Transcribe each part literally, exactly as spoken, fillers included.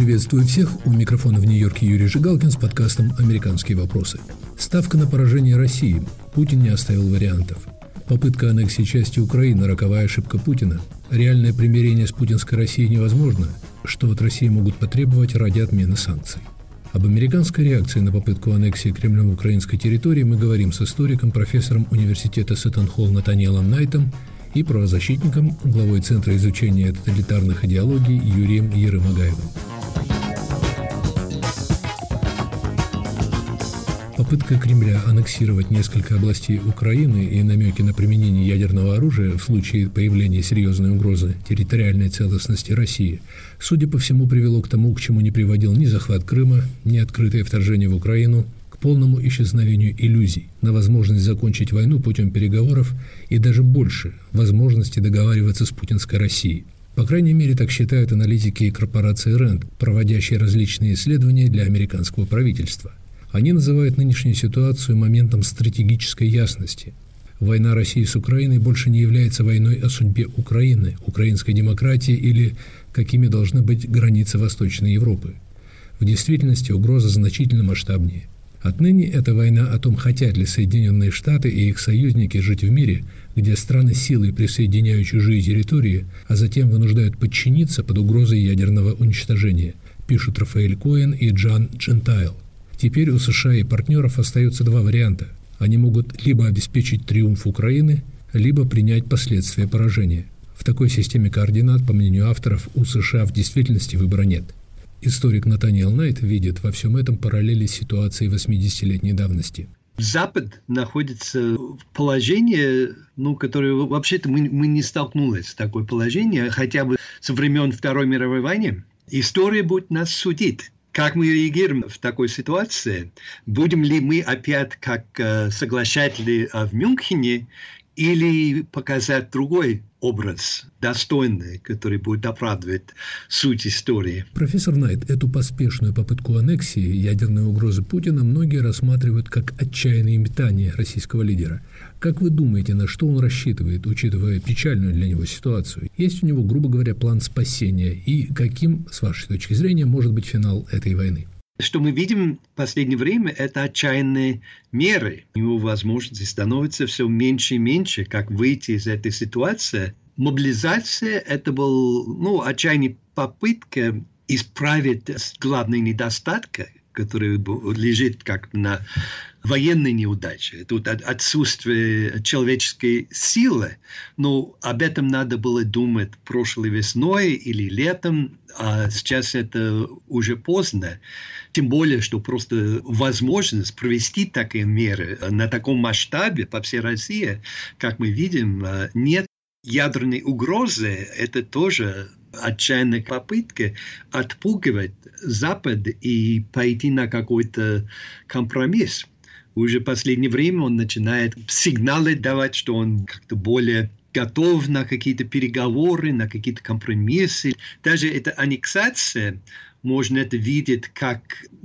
Приветствую всех. У микрофона в Нью-Йорке Юрий Жигалкин с подкастом «Американские вопросы». Ставка на поражение России. Путин не оставил вариантов. Попытка аннексии части Украины – роковая ошибка Путина. Реальное примирение с путинской Россией невозможно, что от России могут потребовать ради отмены санкций. Об американской реакции на попытку аннексии Кремлем украинской территории мы говорим с историком, профессором университета Сеттон-Холл Натаниэлом Найтом и правозащитником, главой Центра изучения тоталитарных идеологий Юрием Ерымагаевым. Попытка Кремля аннексировать несколько областей Украины и намеки на применение ядерного оружия в случае появления серьезной угрозы территориальной целостности России, судя по всему, привело к тому, к чему не приводил ни захват Крыма, ни открытое вторжение в Украину, к полному исчезновению иллюзий на возможность закончить войну путем переговоров и даже больше возможности договариваться с путинской Россией. По крайней мере, так считают аналитики корпорации РЭНД, проводящие различные исследования для американского правительства. Они называют нынешнюю ситуацию моментом стратегической ясности. Война России с Украиной больше не является войной о судьбе Украины, украинской демократии или какими должны быть границы Восточной Европы. В действительности угроза значительно масштабнее. Отныне это война о том, хотят ли Соединенные Штаты и их союзники жить в мире, где страны силой присоединяют чужие территории, а затем вынуждают подчиниться под угрозой ядерного уничтожения, пишут Рафаэль Коэн и Джан Джентайл. Теперь у США и партнеров остаются два варианта. Они могут либо обеспечить триумф Украины, либо принять последствия поражения. В такой системе координат, по мнению авторов, у США в действительности выбора нет. Историк Натаниэл Найт видит во всем этом параллели с ситуацией восьмидесятилетней давности. Запад находится в положении, ну, которое вообще-то мы, мы не столкнулись с такой положением, хотя бы со времен Второй мировой войны. История будет нас судить. Как мы реагируем в такой ситуации? Будем ли мы опять как э, соглашатели э, в Мюнхене или показать другой образ, достойный, который будет оправдывать суть истории? Профессор Найт, эту поспешную попытку аннексии, ядерной угрозы Путина, многие рассматривают как отчаянные метания российского лидера. Как вы думаете, на что он рассчитывает, учитывая печальную для него ситуацию? Есть у него, грубо говоря, план спасения? И каким, с вашей точки зрения, может быть финал этой войны? Что мы видим в последнее время, это отчаянные меры. Его возможности становятся все меньше и меньше, как выйти из этой ситуации. Мобилизация – это была ну, отчаянная попытка исправить главные недостатки, которые лежат как на военной неудаче. Тут отсутствие человеческой силы. Но об этом надо было думать прошлой весной или летом. А сейчас это уже поздно. Тем более, что просто возможность провести такие меры на таком масштабе по всей России, как мы видим, нет. Ядерные угрозы – это тоже отчаянная попытка отпугивать Запад и пойти на какой-то компромисс. Уже в последнее время он начинает сигналы давать, что он как-то более готов на какие-то переговоры, на какие-то компромиссы. Даже эта аннексация, можно это видеть как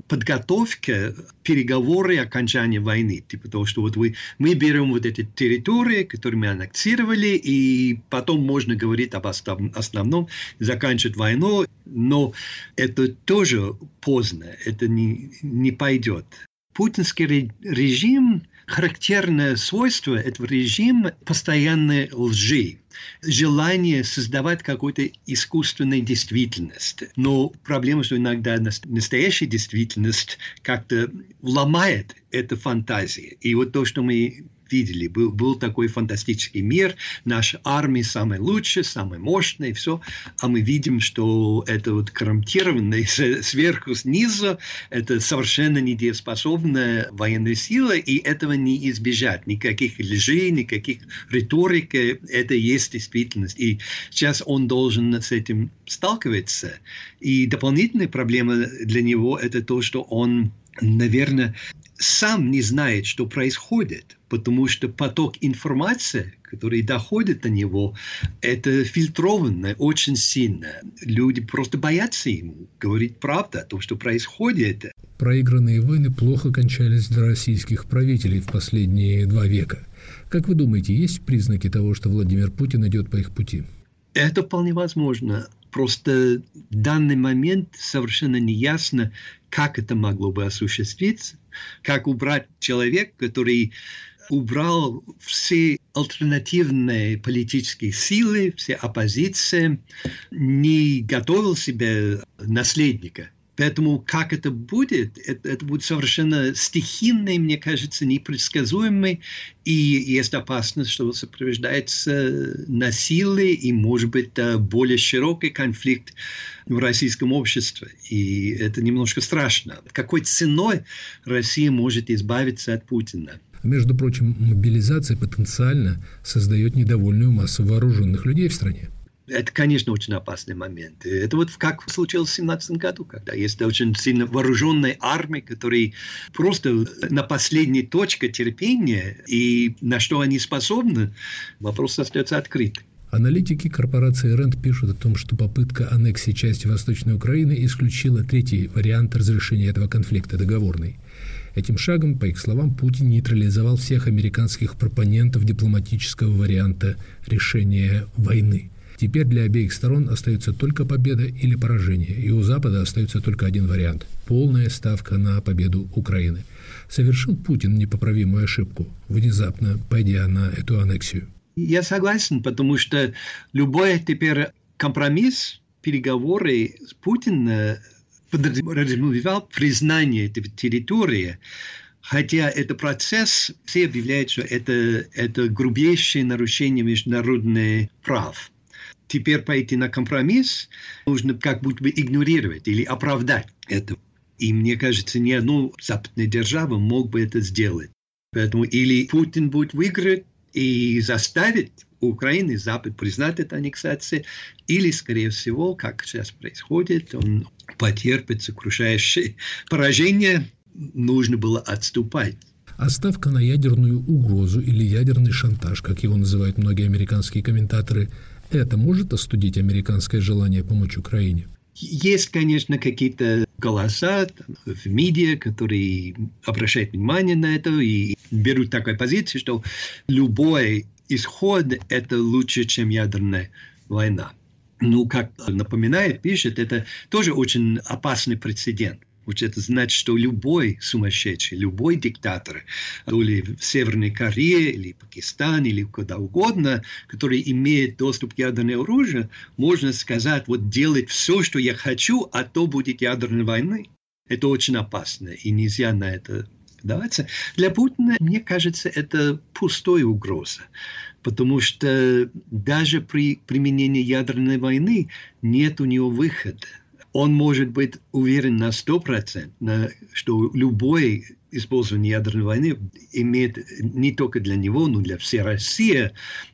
подготовка, переговоры окончания войны. Типа того, что вот вы, мы берем вот эти территории, которые мы аннексировали, и потом можно говорить об основном, заканчивать войну. Но это тоже поздно, это не, не пойдет. Путинский режим, характерное свойство этого режима – постоянные лжи, желание создавать какую-то искусственную действительность. Но проблема, что иногда настоящая действительность как-то ломает эту фантазию. И вот то, что мы видели, был, был такой фантастический мир, наша армия самая лучшая, самая мощная, и все. А мы видим, что это вот коррумпированная сверху снизу, это совершенно недееспособная военная сила, и этого не избежать. Никаких лжей, никаких риторик, это есть действительность. И сейчас он должен с этим сталкиваться. И дополнительная проблема для него – это то, что он, наверное, сам не знает, что происходит, потому что поток информации, который доходит до него, это фильтрованно очень сильно. Люди просто боятся ему говорить правду о том, что происходит. Проигранные войны плохо кончались для российских правителей в последние два века. Как вы думаете, есть признаки того, что Владимир Путин идет по их пути? Это вполне возможно. Просто в данный момент совершенно не ясно, как это могло бы осуществиться, как убрать человека, который убрал все альтернативные политические силы, все оппозиции, не готовил себе наследника. Поэтому как это будет, это, это будет совершенно стихийный, мне кажется, непредсказуемый, и есть опасность, что сопровождается насилие и, может быть, более широкий конфликт в российском обществе. И это немножко страшно. Какой ценой Россия может избавиться от Путина? Между прочим, мобилизация потенциально создает недовольную массу вооруженных людей в стране. Это, конечно, очень опасный момент. Это вот как случилось в семнадцатом году, когда есть очень сильно вооруженная армия, которая просто на последней точке терпения, и на что они способны, вопрос остается открыт. Аналитики корпорации РЕНД пишут о том, что попытка аннексии части Восточной Украины исключила третий вариант разрешения этого конфликта, договорный. Этим шагом, по их словам, Путин нейтрализовал всех американских пропонентов дипломатического варианта решения войны. Теперь для обеих сторон остается только победа или поражение, и у Запада остается только один вариант – полная ставка на победу Украины. Совершил Путин непоправимую ошибку, внезапно пойдя на эту аннексию? Я согласен, потому что любой теперь компромисс, переговоры с Путиным подразумевал признание этой территории. Хотя это процесс, все объявляют, что это, это грубейшее нарушение международных прав. Теперь пойти на компромисс нужно как будто бы игнорировать или оправдать это. И мне кажется, ни одна западная держава мог бы это сделать. Поэтому или Путин будет выиграть и заставит Украину и Запад признать эту аннексацию, или, скорее всего, как сейчас происходит, он потерпит сокрушающее поражение. Нужно было отступать. А ставка на ядерную угрозу или ядерный шантаж, как его называют многие американские комментаторы, это может остудить американское желание помочь Украине? Есть, конечно, какие-то голоса там, в медиа, которые обращают внимание на это и берут такую позицию, что любой исход – это лучше, чем ядерная война. Ну, как напоминает, пишет, это тоже очень опасный прецедент. Это значит, что любой сумасшедший, любой диктатор, то ли в Северной Корее, или Пакистане, или куда угодно, который имеет доступ к ядерному оружию, можно сказать, вот делать все, что я хочу, а то будет ядерной войны. Это очень опасно, и нельзя на это поддаваться. Для Путина, мне кажется, это пустая угроза, потому что даже при применении ядерной войны нет у него выхода. Он может быть уверен на сто процентов, что любое использование ядерной войны имеет не только для него, но и для всей России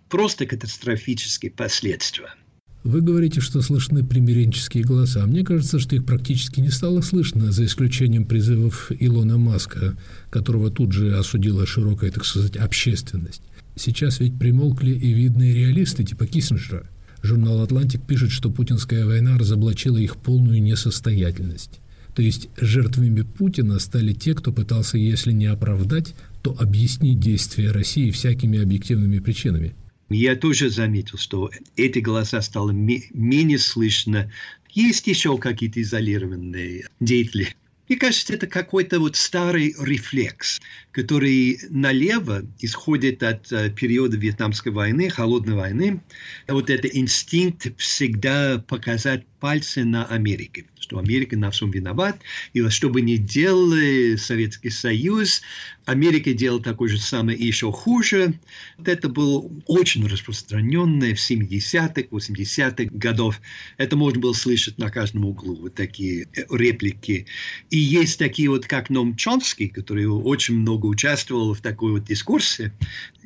просто катастрофические последствия. Вы говорите, что слышны примиренческие голоса. Мне кажется, что их практически не стало слышно, за исключением призывов Илона Маска, которого тут же осудила широкая, так сказать, общественность. Сейчас ведь примолкли и видные реалисты типа Киссинджера. Журнал «Атлантик» пишет, что путинская война разоблачила их полную несостоятельность. То есть жертвами Путина стали те, кто пытался, если не оправдать, то объяснить действия России всякими объективными причинами. Я тоже заметил, что эти голоса стало менее слышно. Есть еще какие-то изолированные деятели. Мне кажется, это какой-то вот старый рефлекс, который налево исходит от периода Вьетнамской войны, холодной войны. Вот этот инстинкт всегда показать пальцы на Америке, что Америка на всем виноват. И что бы ни делал Советский Союз, Америка делала такое же самое и еще хуже. Вот это было очень распространенное в семидесятых, восьмидесятых годах. Это можно было слышать на каждом углу, вот такие реплики. И есть такие вот, как Ном Чомский, который очень много участвовал в такой вот дискурсе,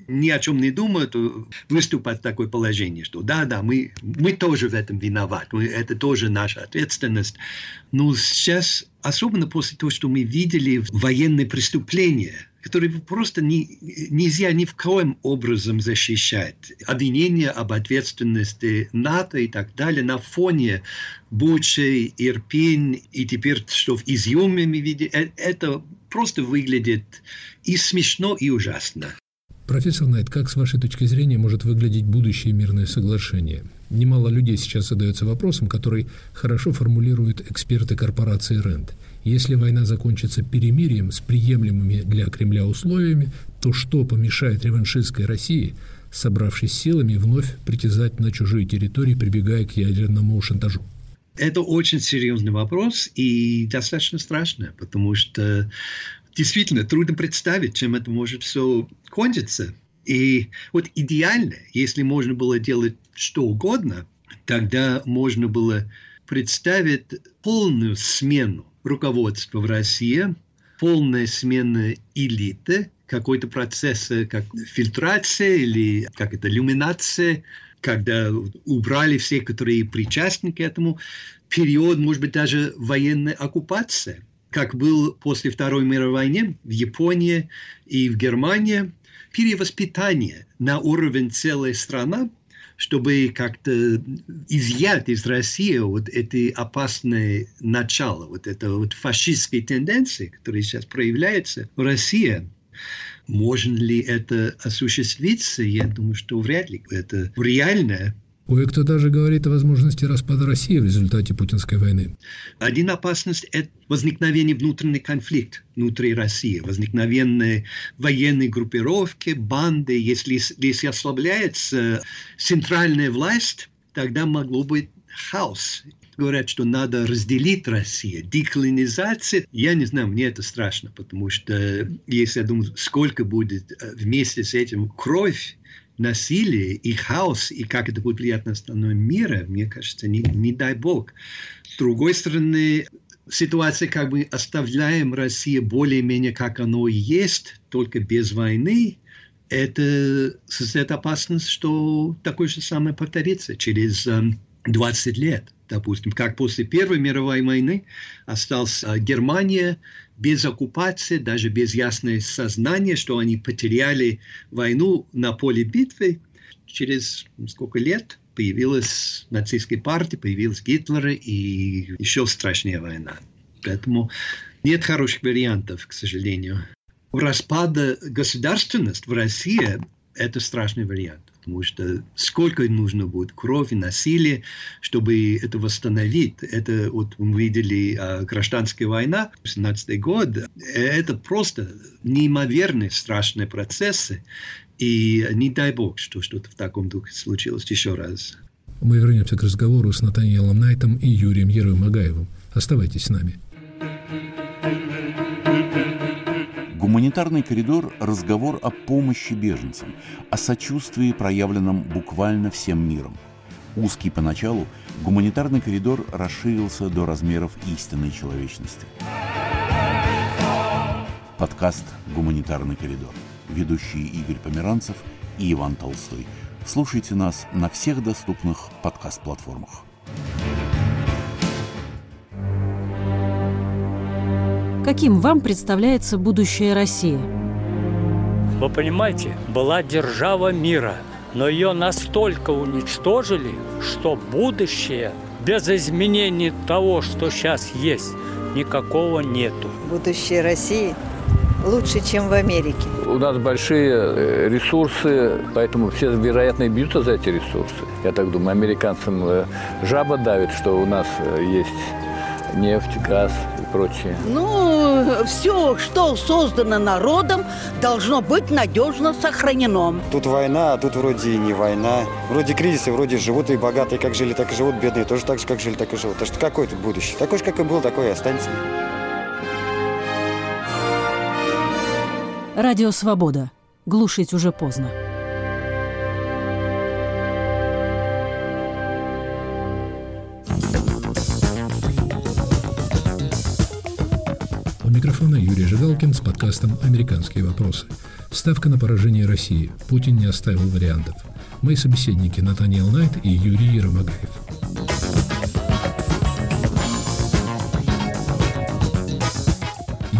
ни о чем не думают, выступают в такое положение, что да-да, мы, мы тоже в этом виноваты, мы, это тоже наша ответственность. Но сейчас, особенно после того, что мы видели военные преступления, которые просто не, нельзя ни в коем образом защищать, обвинения об ответственности НАТО и так далее на фоне Бучи, Ирпень и теперь, что в Изюме мы видим, это просто выглядит и смешно, и ужасно. Профессор Найт, как с вашей точки зрения может выглядеть будущее мирное соглашение? Немало людей сейчас задается вопросом, который хорошо формулируют эксперты корпорации РЕНД. Если война закончится перемирием с приемлемыми для Кремля условиями, то что помешает реваншистской России, собравшись силами, вновь притязать на чужие территории, прибегая к ядерному шантажу? Это очень серьезный вопрос и достаточно страшно, потому что действительно трудно представить, чем это может все кончиться. И вот идеально, если можно было делать что угодно, тогда можно было представить полную смену руководства в России, полную смену элиты, какой-то процесс, как фильтрация или как это, люминация, когда убрали все, которые причастны к этому, период, может быть, даже военной оккупации, как был после Второй мировой войны в Японии и в Германии, перевоспитание на уровень целой страны, чтобы как-то изъять из России вот эти опасные начала, вот это вот фашистские тенденции, которые сейчас проявляются в России. Можно ли это осуществиться? Я думаю, что вряд ли это реально. Кое-кто даже говорит о возможности распада России в результате путинской войны. Один опасность – это возникновение внутренний конфликт внутри России, возникновение военной группировки, банды. Если, если ослабляется центральная власть, тогда могло быть хаос. Говорят, что надо разделить Россию, деколонизация. Я не знаю, мне это страшно, потому что, если я думаю, сколько будет вместе с этим кровь, насилие и хаос, и как это будет влиять на остальное мир, мне кажется, не, не дай бог. С другой стороны, ситуация, как мы оставляем Россию более-менее как оно есть, только без войны, это создает опасность, что такое же самое повторится через двадцать лет. Допустим, как после Первой мировой войны осталась Германия без оккупации, даже без ясного сознания, что они потеряли войну на поле битвы. Через сколько лет появилась нацистская партия, появилась Гитлер и еще страшнее война. Поэтому нет хороших вариантов, к сожалению. Распада государственности в России – это страшный вариант. Потому что сколько нужно будет крови, насилия, чтобы это восстановить. Это вот мы видели а, гражданская война, семнадцатый год. Это просто неимоверные страшные процессы. И не дай бог, что что-то в таком духе случилось еще раз. Мы вернемся к разговору с Натаниэлом Найтом и Юрием Ерым-Агаевым. Оставайтесь с нами. Гуманитарный коридор – разговор о помощи беженцам, о сочувствии, проявленном буквально всем миром. Узкий поначалу, гуманитарный коридор расширился до размеров истинной человечности. Подкаст «Гуманитарный коридор». Ведущие Игорь Померанцев и Иван Толстой. Слушайте нас на всех доступных подкаст-платформах. Каким вам представляется будущее России? Вы понимаете, была держава мира, но ее настолько уничтожили, что будущее без изменений того, что сейчас есть, никакого нету. Будущее России лучше, чем в Америке. У нас большие ресурсы, поэтому все, вероятно, и бьются за эти ресурсы. Я так думаю, американцам жаба давит, что у нас есть нефть, газ и прочее. Ну, все, что создано народом, должно быть надежно сохранено. Тут война, а тут вроде и не война. Вроде кризисы, вроде живут и богатые, как жили, так и живут, бедные тоже так же, как жили, так и живут. Так что какое тут будущее? Такое же, как и было, такое и останется. Радио «Свобода». Глушить уже поздно. Микрофона Юрий Жигалкин с подкастом «Американские вопросы». Ставка на поражение России. Путин не оставил вариантов. Мои собеседники Натаниэл Найт и Юрий Ерым-Агаев.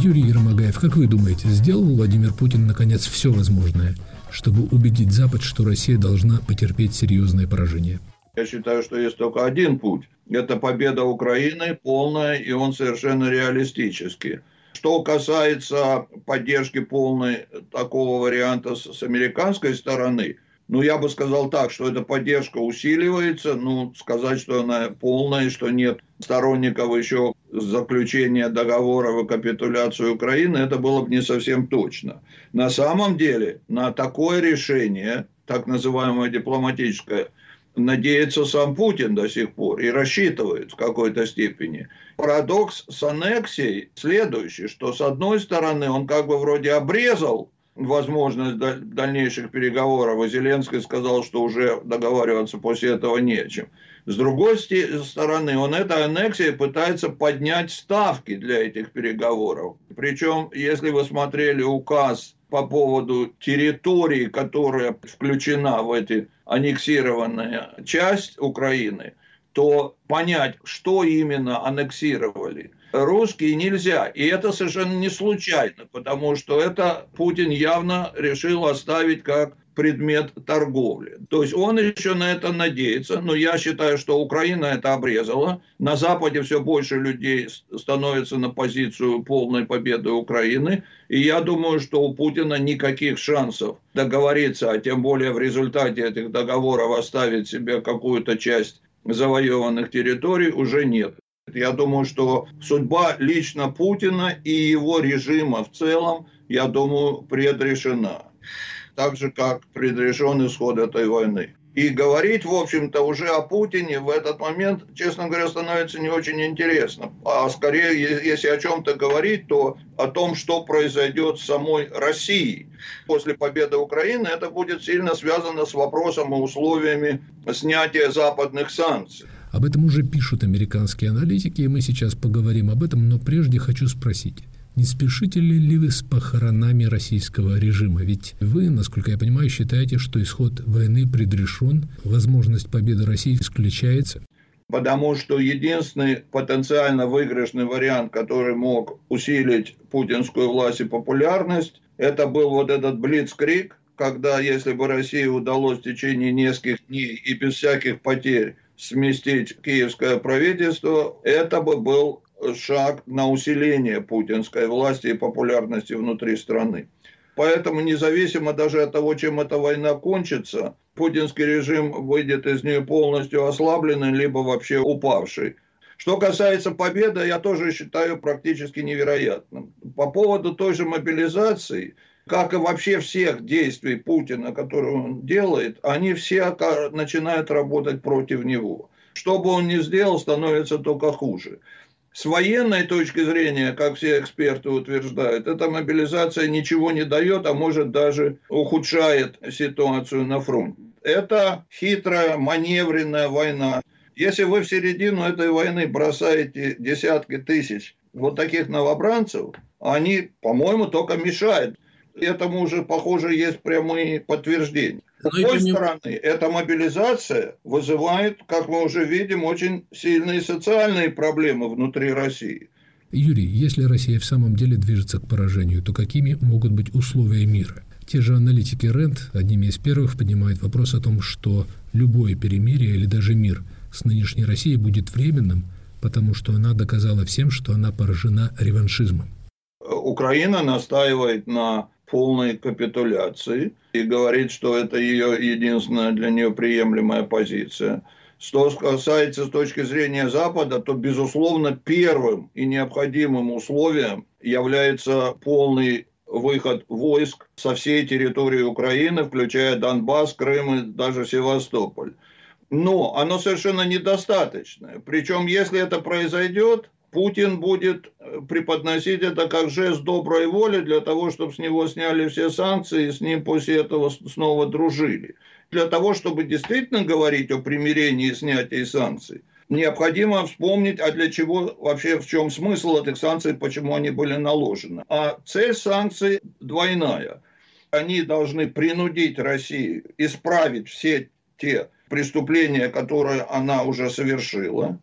Юрий Ерым-Агаев, как вы думаете, сделал Владимир Путин наконец все возможное, чтобы убедить Запад, что Россия должна потерпеть серьезное поражение? Я считаю, что есть только один путь. Это победа Украины полная, и он совершенно реалистический. Что касается поддержки полной такого варианта с американской стороны, Ну, я бы сказал так, что эта поддержка усиливается, ну, сказать, что она полная, что нет сторонников еще заключения договора о капитуляции Украины, это было бы не совсем точно. На самом деле, на такое решение, так называемое дипломатическое, надеется сам Путин до сих пор и рассчитывает в какой-то степени. Парадокс с аннексией следующий, что с одной стороны он как бы вроде обрезал возможность дальнейших переговоров, а Зеленский сказал, что уже договариваться после этого нечем. С другой стороны, он этой аннексией пытается поднять ставки для этих переговоров. Причем, если вы смотрели указ по поводу территории, которая включена в эти аннексированную часть Украины, то понять, что именно аннексировали, русские нельзя. И это совершенно не случайно, потому что это Путин явно решил оставить как предмет торговли. То есть он еще на это надеется, но я считаю, что Украина это обрезала. На Западе все больше людей становится на позицию полной победы Украины. И я думаю, что у Путина никаких шансов договориться, а тем более в результате этих договоров оставить себе какую-то часть завоеванных территорий уже нет. Я думаю, что судьба лично Путина и его режима в целом, я думаю, предрешена. Так же, как предрешен исход этой войны. И говорить, в общем-то, уже о Путине в этот момент, честно говоря, становится не очень интересно. А скорее, если о чем-то говорить, то о том, что произойдет с самой Россией. После победы Украины это будет сильно связано с вопросом и условиями снятия западных санкций. Об этом уже пишут американские аналитики, и мы сейчас поговорим об этом, но прежде хочу спросить. Не спешите ли вы с похоронами российского режима? Ведь вы, насколько я понимаю, считаете, что исход войны предрешен, возможность победы России исключается? Потому что единственный потенциально выигрышный вариант, который мог усилить путинскую власть и популярность, это был вот этот блицкриг, когда, если бы России удалось в течение нескольких дней и без всяких потерь сместить киевское правительство, это бы был шаг на усиление путинской власти и популярности внутри страны. Поэтому, независимо даже от того, чем эта война кончится, путинский режим выйдет из нее полностью ослабленный, либо вообще упавший. Что касается победы, я тоже считаю практически невероятным. По поводу той же мобилизации, как и вообще всех действий Путина, которые он делает, они все начинают работать против него. Что бы он ни сделал, становится только хуже. С военной точки зрения, как все эксперты утверждают, эта мобилизация ничего не дает, а может даже ухудшает ситуацию на фронте. Это хитрая, маневренная война. Если вы в середину этой войны бросаете десятки тысяч вот таких новобранцев, они, по-моему, только мешают. Этому уже, похоже, есть прямые подтверждения. С другой стороны, эта мобилизация вызывает, как мы уже видим, очень сильные социальные проблемы внутри России. Юрий, если Россия в самом деле движется к поражению, то какими могут быть условия мира? Те же аналитики РЭНД одними из первых поднимают вопрос о том, что любое перемирие или даже мир с нынешней Россией будет временным, потому что она доказала всем, что она поражена реваншизмом. Украина настаивает на полной капитуляции и говорит, что это ее единственная для нее приемлемая позиция. Что касается с точки зрения Запада, то, безусловно, первым и необходимым условием является полный выход войск со всей территории Украины, включая Донбасс, Крым и даже Севастополь. Но оно совершенно недостаточное. Причем, если это произойдет, Путин будет преподносить это как жест доброй воли для того, чтобы с него сняли все санкции и с ним после этого снова дружили. Для того, чтобы действительно говорить о примирении и снятии санкций, необходимо вспомнить, а для чего вообще, в чем смысл этих санкций, почему они были наложены. А цель санкций двойная. Они должны принудить Россию исправить все те преступления, которые она уже совершила,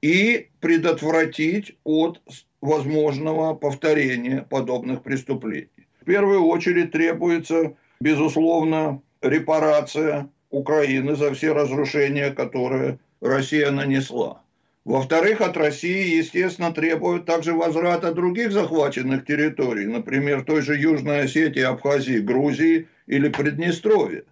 и предотвратить от возможного повторения подобных преступлений. В первую очередь требуется, безусловно, репарация Украины за все разрушения, которые Россия нанесла. Во-вторых, от России, естественно, требуют также возврата других захваченных территорий, например, той же Южной Осетии, Абхазии, Грузии или Приднестровья.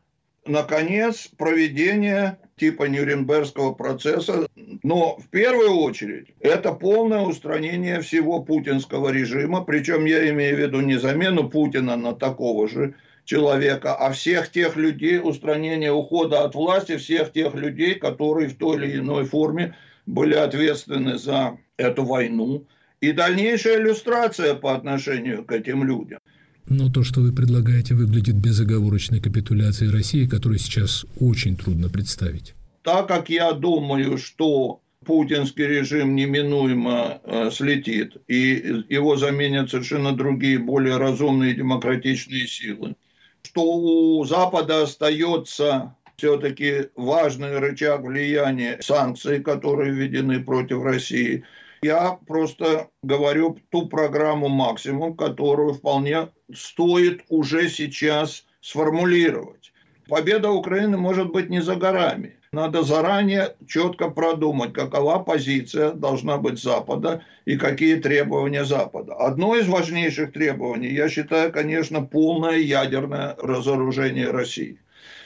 наконец, проведение типа Нюрнбергского процесса. Но в первую очередь это полное устранение всего путинского режима. Причем я имею в виду не замену Путина на такого же человека, а всех тех людей, устранение ухода от власти, всех тех людей, которые в той или иной форме были ответственны за эту войну. И дальнейшая иллюстрация по отношению к этим людям. Но то, что вы предлагаете, выглядит безоговорочной капитуляцией России, которую сейчас очень трудно представить. Так как я думаю, что путинский режим неминуемо э, слетит, и его заменят совершенно другие, более разумные демократичные силы, что у Запада остается все-таки важный рычаг влияния санкций, которые введены против России. Я просто говорю ту программу «Максимум», которую вполне стоит уже сейчас сформулировать. Победа Украины может быть не за горами. Надо заранее четко продумать, какова позиция должна быть Запада и какие требования Запада. Одно из важнейших требований, я считаю, конечно, полное ядерное разоружение России.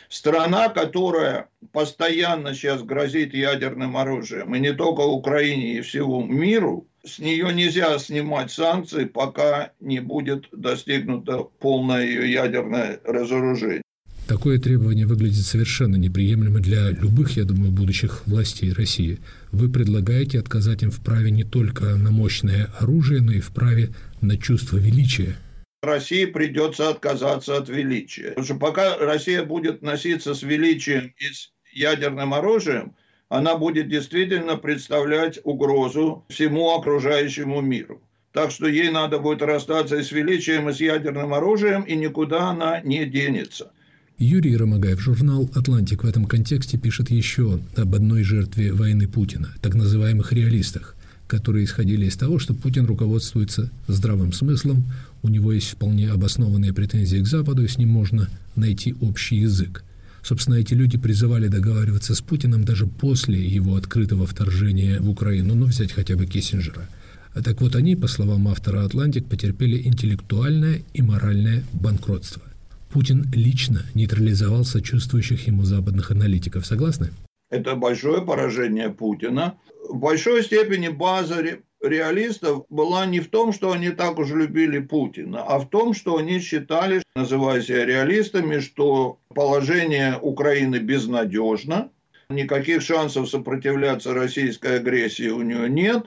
Страна, которая постоянно сейчас грозит ядерным оружием, и не только Украине, и всему миру, с нее нельзя снимать санкции, пока не будет достигнуто полное ее ядерное разоружение. Такое требование выглядит совершенно неприемлемым для любых, я думаю, будущих властей России. Вы предлагаете отказать им в праве не только на мощное оружие, но и в праве на чувство величия. России придется отказаться от величия. Потому что пока Россия будет носиться с величием и с ядерным оружием, она будет действительно представлять угрозу всему окружающему миру. Так что ей надо будет расстаться и с величием, и с ядерным оружием, и никуда она не денется. Юрий Ромогаев, журнал «Атлантик», в этом контексте пишет еще об одной жертве войны Путина, так называемых реалистах, которые исходили из того, что Путин руководствуется здравым смыслом, у него есть вполне обоснованные претензии к Западу, и с ним можно найти общий язык. Собственно, эти люди призывали договариваться с Путиным даже после его открытого вторжения в Украину, ну, взять хотя бы Киссинджера. А так вот они, по словам автора «Атлантик», потерпели интеллектуальное и моральное банкротство. Путин лично нейтрализовал сочувствующих ему западных аналитиков. Согласны? Это большое поражение Путина. В большой степени база реалистов была не в том, что они так уж любили Путина, а в том, что они считали, называя себя реалистами, что положение Украины безнадежно, никаких шансов сопротивляться российской агрессии у нее нет,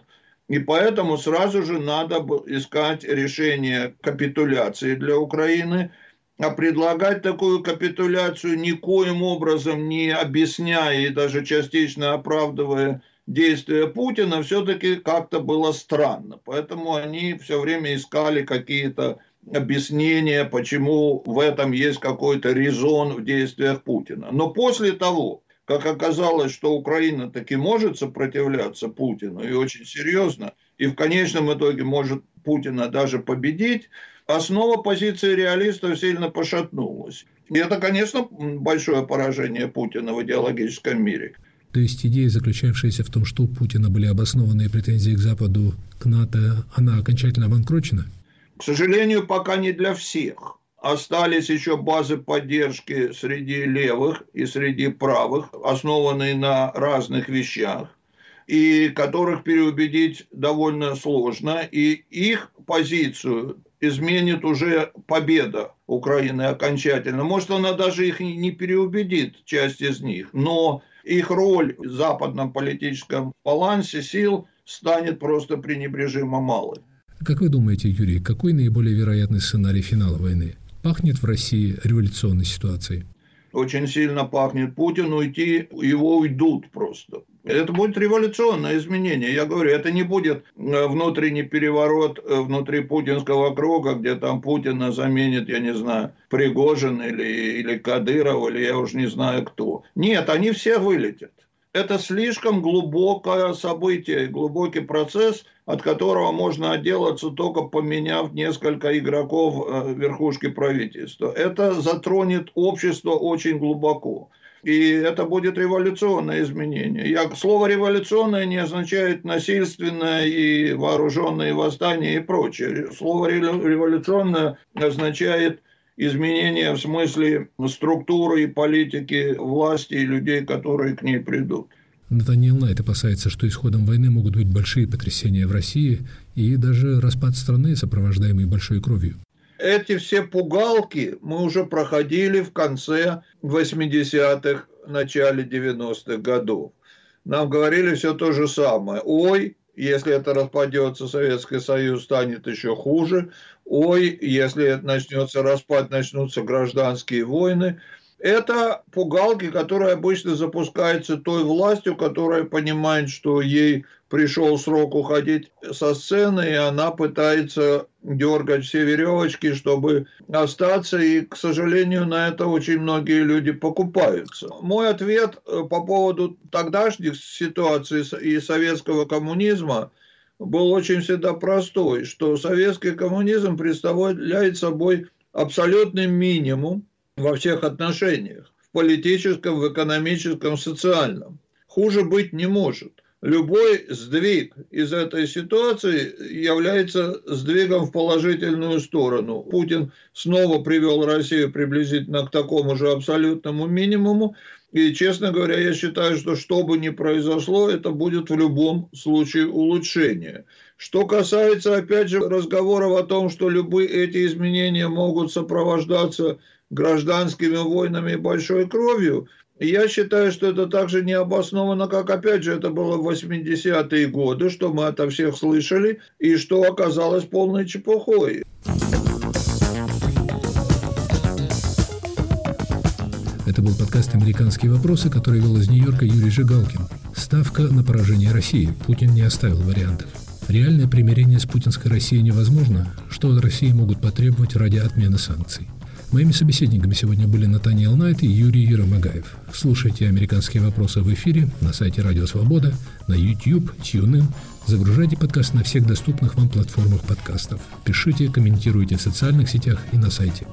и поэтому сразу же надо искать решение капитуляции для Украины. А предлагать такую капитуляцию, никоим образом не объясняя и даже частично оправдывая действия Путина, все-таки как-то было странно. Поэтому они все время искали какие-то объяснения, почему в этом есть какой-то резон в действиях Путина. Но после того, как оказалось, что Украина таки может сопротивляться Путину, и очень серьезно, и в конечном итоге может Путина даже победить, основа позиции реалистов сильно пошатнулась. И это, конечно, большое поражение Путина в идеологическом мире. То есть идея, заключавшаяся в том, что у Путина были обоснованные претензии к Западу, к НАТО, она окончательно обанкрочена? К сожалению, пока не для всех. Остались еще базы поддержки среди левых и среди правых, основанные на разных вещах, и которых переубедить довольно сложно, и их позицию изменит уже победа Украины окончательно. Может, она даже их не переубедит, часть из них, но их роль в западном политическом балансе сил станет просто пренебрежимо малой. Как вы думаете, Юрий, какой наиболее вероятный сценарий финала войны? Пахнет в России революционной ситуацией? Очень сильно пахнет. Путин уйти, его уйдут просто. Это будет революционное изменение. Я говорю, это не будет внутренний переворот внутри путинского круга, где там Путина заменит, я не знаю, Пригожин или, или Кадыров, или я уже не знаю кто. Нет, они все вылетят. Это слишком глубокое событие, глубокий процесс, от которого можно отделаться, только поменяв несколько игроков верхушки правительства. Это затронет общество очень глубоко. И это будет революционное изменение. Я, слово «революционное» не означает насильственное и вооруженное восстание и прочее. Слово «революционное» означает изменения в смысле структуры и политики власти и людей, которые к ней придут. Натаниэл Найт опасается, что исходом войны могут быть большие потрясения в России и даже распад страны, сопровождаемый большой кровью. Эти все пугалки мы уже проходили в конце восьмидесятых, начале девяностых годов. Нам говорили все то же самое. Ой, если это распадется, Советский Союз станет еще хуже. Ой, если начнется распад, начнутся гражданские войны. Это пугалки, которые обычно запускаются той властью, которая понимает, что ей пришел срок уходить со сцены, и она пытается дергать все веревочки, чтобы остаться, и, к сожалению, на это очень многие люди покупаются. Мой ответ по поводу тогдашних ситуаций и советского коммунизма был очень всегда простой, что советский коммунизм представляет собой абсолютный минимум во всех отношениях, в политическом, в экономическом, в социальном. Хуже быть не может. Любой сдвиг из этой ситуации является сдвигом в положительную сторону. Путин снова привел Россию приблизительно к такому же абсолютному минимуму. И, честно говоря, я считаю, что что бы ни произошло, это будет в любом случае улучшение. Что касается, опять же, разговоров о том, что любые эти изменения могут сопровождаться гражданскими войнами и большой кровью, я считаю, что это так же необоснованно, как, опять же, это было в восьмидесятые годы, что мы ото всех слышали, и что оказалось полной чепухой. Это был подкаст «Американские вопросы», который вел из Нью-Йорка Юрий Жигалкин. Ставка на поражение России. Путин не оставил вариантов. Реальное примирение с путинской Россией невозможно. Что от России могут потребовать ради отмены санкций? Моими собеседниками сегодня были Натаниэл Найт и Юрий Еромагаев. Слушайте «Американские вопросы» в эфире, на сайте Радио Свобода, на YouTube, TuneIn. Загружайте подкаст на всех доступных вам платформах подкастов. Пишите, комментируйте в социальных сетях и на сайте.